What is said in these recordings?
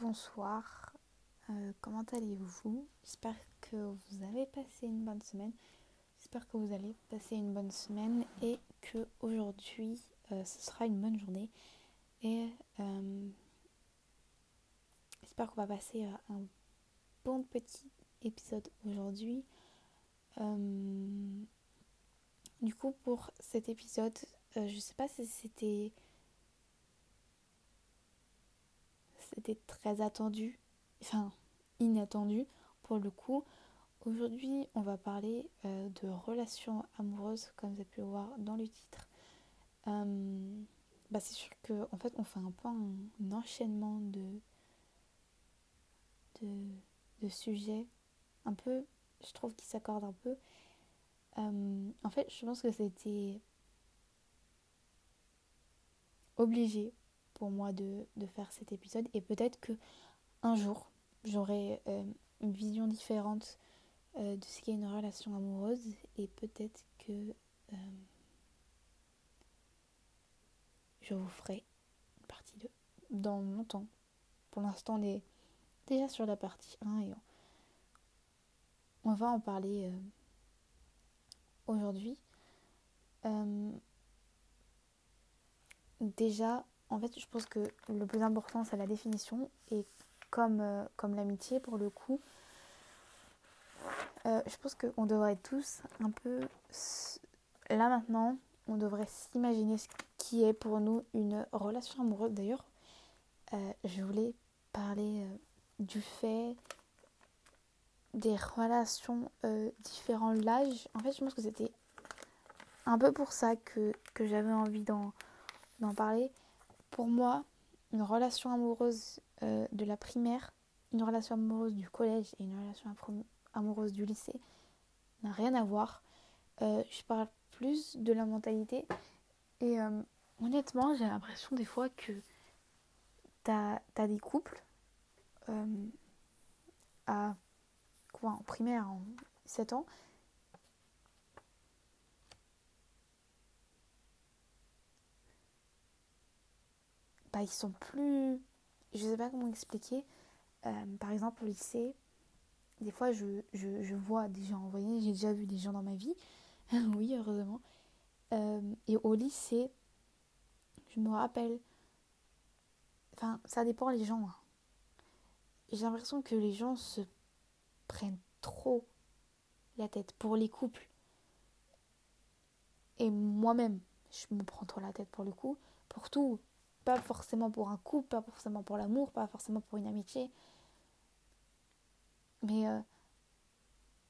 bonsoir, comment allez-vous? J'espère que vous avez passé une bonne semaine. J'espère que vous allez passer une bonne semaine et que aujourd'hui ce sera une bonne journée. Et j'espère qu'on va passer un bon petit épisode aujourd'hui. Du coup, pour cet épisode, je sais pas si c'était très attendu, enfin inattendu pour le coup. Aujourd'hui, on va parler de relations amoureuses, comme vous avez pu le voir dans le titre. C'est sûr que en fait, on fait un peu un enchaînement de sujets, un peu, je trouve qu'ils s'accordent un peu. En fait, je pense que c'était obligé pour moi de faire cet épisode, et peut-être que un jour j'aurai une vision différente de ce qu'est une relation amoureuse, et peut-être que je vous ferai une partie 2 dans longtemps. Pour l'instant, on est déjà sur la partie 1 et on va en parler aujourd'hui. Déjà, en fait, je pense que le plus important, c'est la définition. Et comme l'amitié, pour le coup, je pense qu'on devrait tous un peu... Là, maintenant, on devrait s'imaginer ce qui est pour nous une relation amoureuse. D'ailleurs, je voulais parler du fait des relations différentes de l'âge. En fait, je pense que c'était un peu pour ça que j'avais envie d'en parler. Pour moi, une relation amoureuse de la primaire, une relation amoureuse du collège et une relation amoureuse du lycée n'a rien à voir. Je parle plus de la mentalité. Et honnêtement, j'ai l'impression des fois que t'as des couples en primaire, en 7 ans, ils sont plus... Je sais pas comment expliquer. Par exemple, au lycée, des fois, je vois des gens envoyés. J'ai déjà vu des gens dans ma vie. Oui, heureusement. Et au lycée, je me rappelle... Enfin, ça dépend les gens. J'ai l'impression que les gens se prennent trop la tête pour les couples. Et moi-même, je me prends trop la tête pour le coup. Pour tout. Pas forcément pour un couple, pas forcément pour l'amour, pas forcément pour une amitié. Mais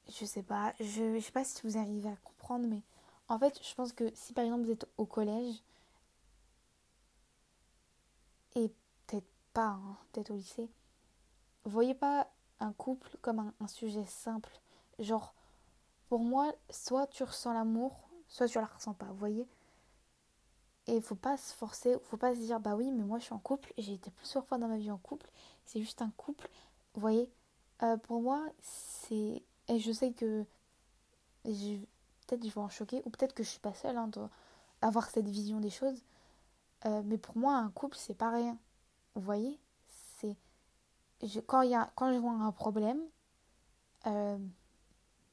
je sais pas si vous arrivez à comprendre, mais en fait, je pense que si par exemple vous êtes au collège, et peut-être pas, peut-être au lycée, voyez pas un couple comme un sujet simple. Genre, pour moi, soit tu ressens l'amour, soit tu la ressens pas, vous voyez. Et faut pas se forcer, faut pas se dire bah oui, mais moi je suis en couple, j'ai été plusieurs fois dans ma vie en couple, c'est juste un couple, vous voyez. Pour moi, c'est... Et je sais que peut-être je vais en choquer, ou peut-être que je suis pas seule à avoir cette vision des choses, mais pour moi un couple c'est pas rien, vous voyez. C'est... Quand je vois un problème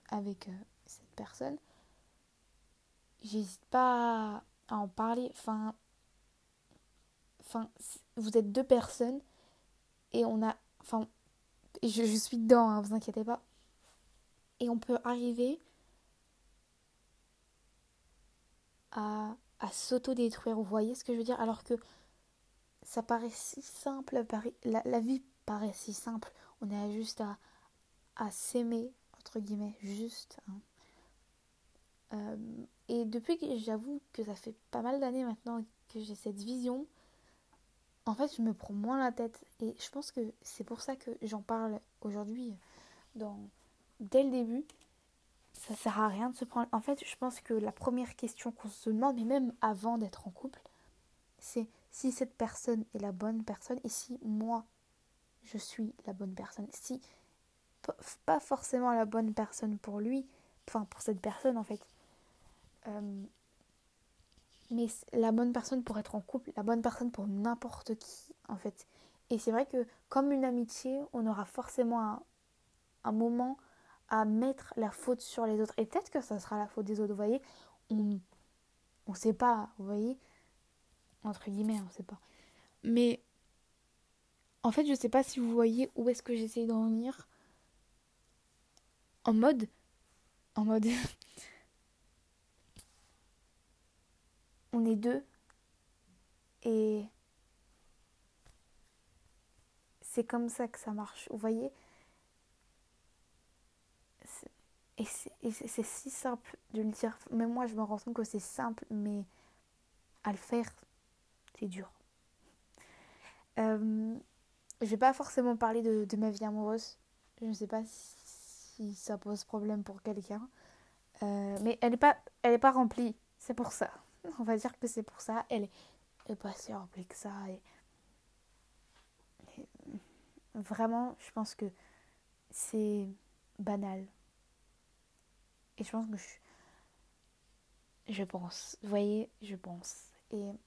avec cette personne, j'hésite pas à en parler, enfin vous êtes deux personnes et on a, enfin je suis dedans, vous inquiétez pas, et on peut arriver à s'auto-détruire, vous voyez ce que je veux dire, alors que ça paraît si simple, la vie paraît si simple, on a juste à s'aimer, entre guillemets, juste, et depuis que j'avoue que ça fait pas mal d'années maintenant que j'ai cette vision, en fait je me prends moins la tête, et je pense que c'est pour ça que j'en parle aujourd'hui dès le début. Ça sert à rien de se prendre... En fait, je pense que la première question qu'on se demande, mais même avant d'être en couple, c'est si cette personne est la bonne personne, et si moi je suis la bonne personne, si pas forcément la bonne personne pour lui, enfin pour cette personne en fait. Mais la bonne personne pour être en couple, la bonne personne pour n'importe qui en fait. Et c'est vrai que comme une amitié, on aura forcément un moment à mettre la faute sur les autres. Et peut-être que ça sera la faute des autres, vous voyez. On sait pas, vous voyez. Entre guillemets, on sait pas. Mais en fait, je sais pas si vous voyez où est-ce que j'essaye d'en venir. En mode... on est deux. Et c'est comme ça que ça marche, vous voyez. C'est si simple de le dire. Même moi, je me rends compte que c'est simple, mais à le faire, c'est dur. Je vais pas forcément parler de ma vie amoureuse. Je ne sais pas si ça pose problème pour quelqu'un. Mais elle est pas remplie. C'est pour ça. On va dire que c'est pour ça. Elle est pas si remplie que ça. Et vraiment, je pense que c'est banal. Et je pense que je pense. Et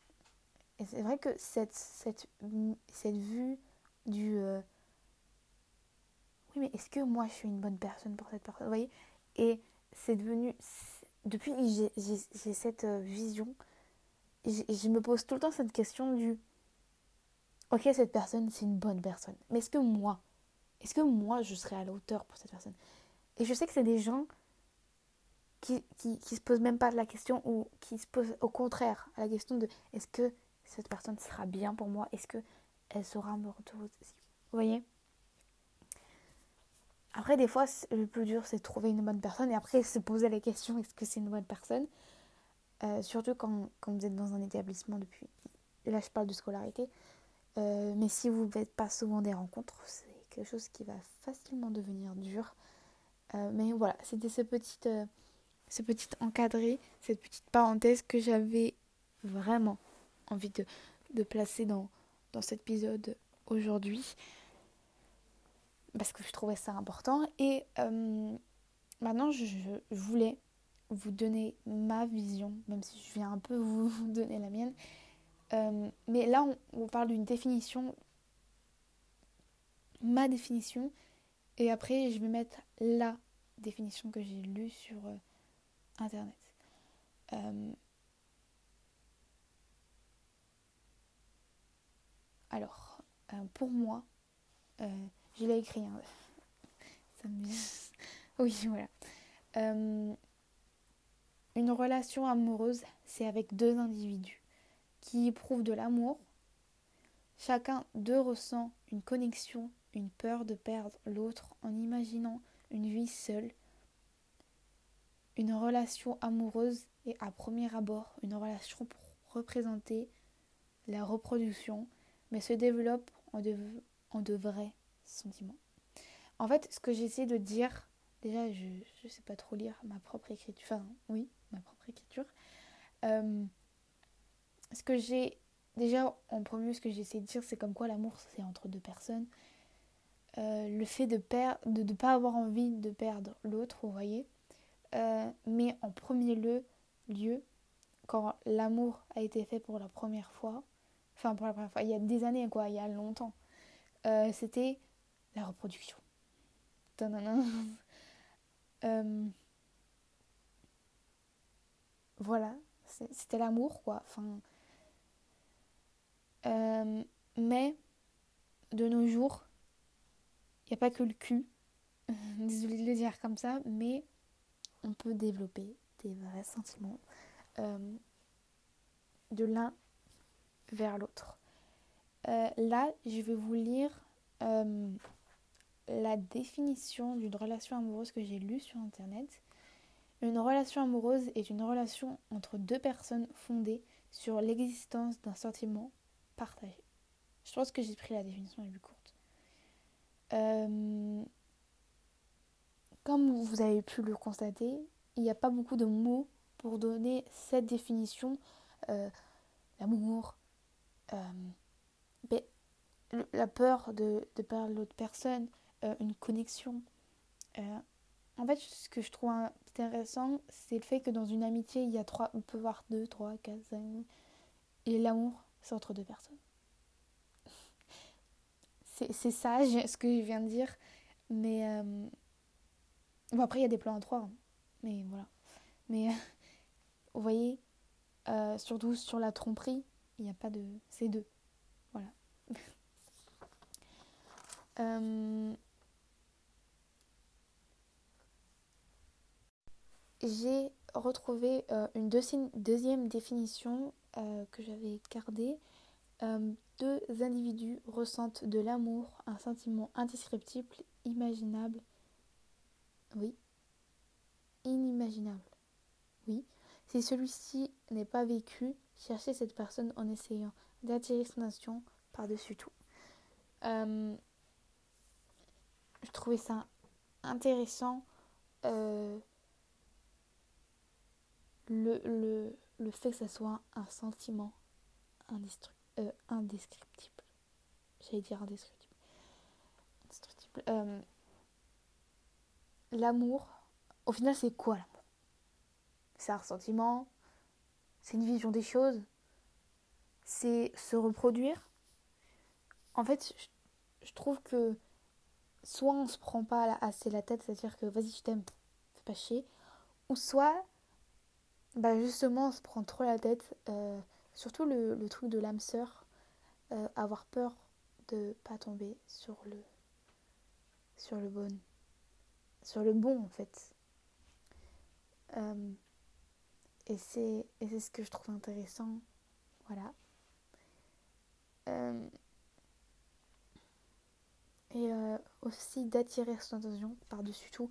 c'est vrai que cette vue du... oui, mais est-ce que moi, je suis une bonne personne pour cette personne, vous voyez. Et c'est devenu... Depuis, j'ai cette vision. Je me pose tout le temps cette question du... Ok, cette personne, c'est une bonne personne. Mais est-ce que moi, je serais à la hauteur pour cette personne? Et je sais que c'est des gens... Qui se pose même pas la question, ou qui se pose au contraire la question de est-ce que cette personne sera bien pour moi, est-ce que elle saura me retourner, vous voyez. Après, des fois, le plus dur, c'est de trouver une bonne personne, et après se poser la question est-ce que c'est une bonne personne, surtout quand vous êtes dans un établissement depuis, là je parle de scolarité, mais si vous ne faites pas souvent des rencontres, c'est quelque chose qui va facilement devenir dur. Mais voilà, c'était ce petit encadré, cette petite parenthèse que j'avais vraiment envie de placer dans cet épisode aujourd'hui, parce que je trouvais ça important. Et maintenant, je voulais vous donner ma vision, même si je viens un peu vous donner la mienne. Mais là, on parle d'une définition, ma définition, et après, je vais mettre la définition que j'ai lue sur... Internet. Alors, pour moi, je l'ai écrit. Hein. Ça me... Oui, voilà. Une relation amoureuse, c'est avec deux individus qui éprouvent de l'amour. Chacun d'eux ressent une connexion, une peur de perdre l'autre en imaginant une vie seule. Une relation amoureuse est à premier abord une relation pour représenter la reproduction, mais se développe en de vrais sentiments. En fait, ce que j'essaie de dire, déjà, je sais pas trop lire ma propre écriture. Enfin, oui, ma propre écriture. Ce que j'ai déjà en premier, ce que j'essaie de dire, c'est comme quoi l'amour, c'est entre deux personnes. Le fait de pas avoir envie de perdre l'autre, vous voyez. Mais en premier lieu, quand l'amour a été fait pour la première fois, il y a des années, quoi, il y a longtemps, c'était la reproduction. Voilà, c'était l'amour, quoi. Mais de nos jours, il n'y a pas que le cul, désolée de le dire comme ça, mais on peut développer des vrais sentiments de l'un vers l'autre. Là, je vais vous lire la définition d'une relation amoureuse que j'ai lue sur Internet. Une relation amoureuse est une relation entre deux personnes fondée sur l'existence d'un sentiment partagé. Je pense que j'ai pris la définition la plus courte. Comme vous avez pu le constater, il n'y a pas beaucoup de mots pour donner cette définition. L'amour, la peur de perdre l'autre personne, une connexion. En fait, ce que je trouve intéressant, c'est le fait que dans une amitié, il y a trois, on peut voir 2, 3, 4, 5, et l'amour, c'est entre deux personnes. C'est sage ce que je viens de dire, mais bon, après il y a des plans à trois, hein. Mais voilà, mais vous voyez, surtout sur la tromperie, il n'y a pas de c'est deux, voilà. J'ai retrouvé une deuxième définition que j'avais gardée. Deux individus ressentent de l'amour, un sentiment indescriptible, imaginable. Oui. Inimaginable. Oui. Si celui-ci n'est pas vécu, cherchez cette personne en essayant d'attirer son attention par-dessus tout. Je trouvais ça intéressant. Le fait que ça soit un sentiment indescriptible. J'allais dire indestructible. Indestructible. L'amour, au final, c'est quoi l'amour? C'est un ressentiment? C'est une vision des choses? C'est se reproduire? En fait, je trouve que soit on se prend pas assez la tête, c'est-à-dire que vas-y, je t'aime, fais pas chier. Ou soit, bah justement, on se prend trop la tête. Surtout le truc de l'âme sœur, avoir peur de pas tomber sur le bon en fait. Et c'est ce que je trouve intéressant, voilà. Aussi d'attirer son attention par-dessus tout.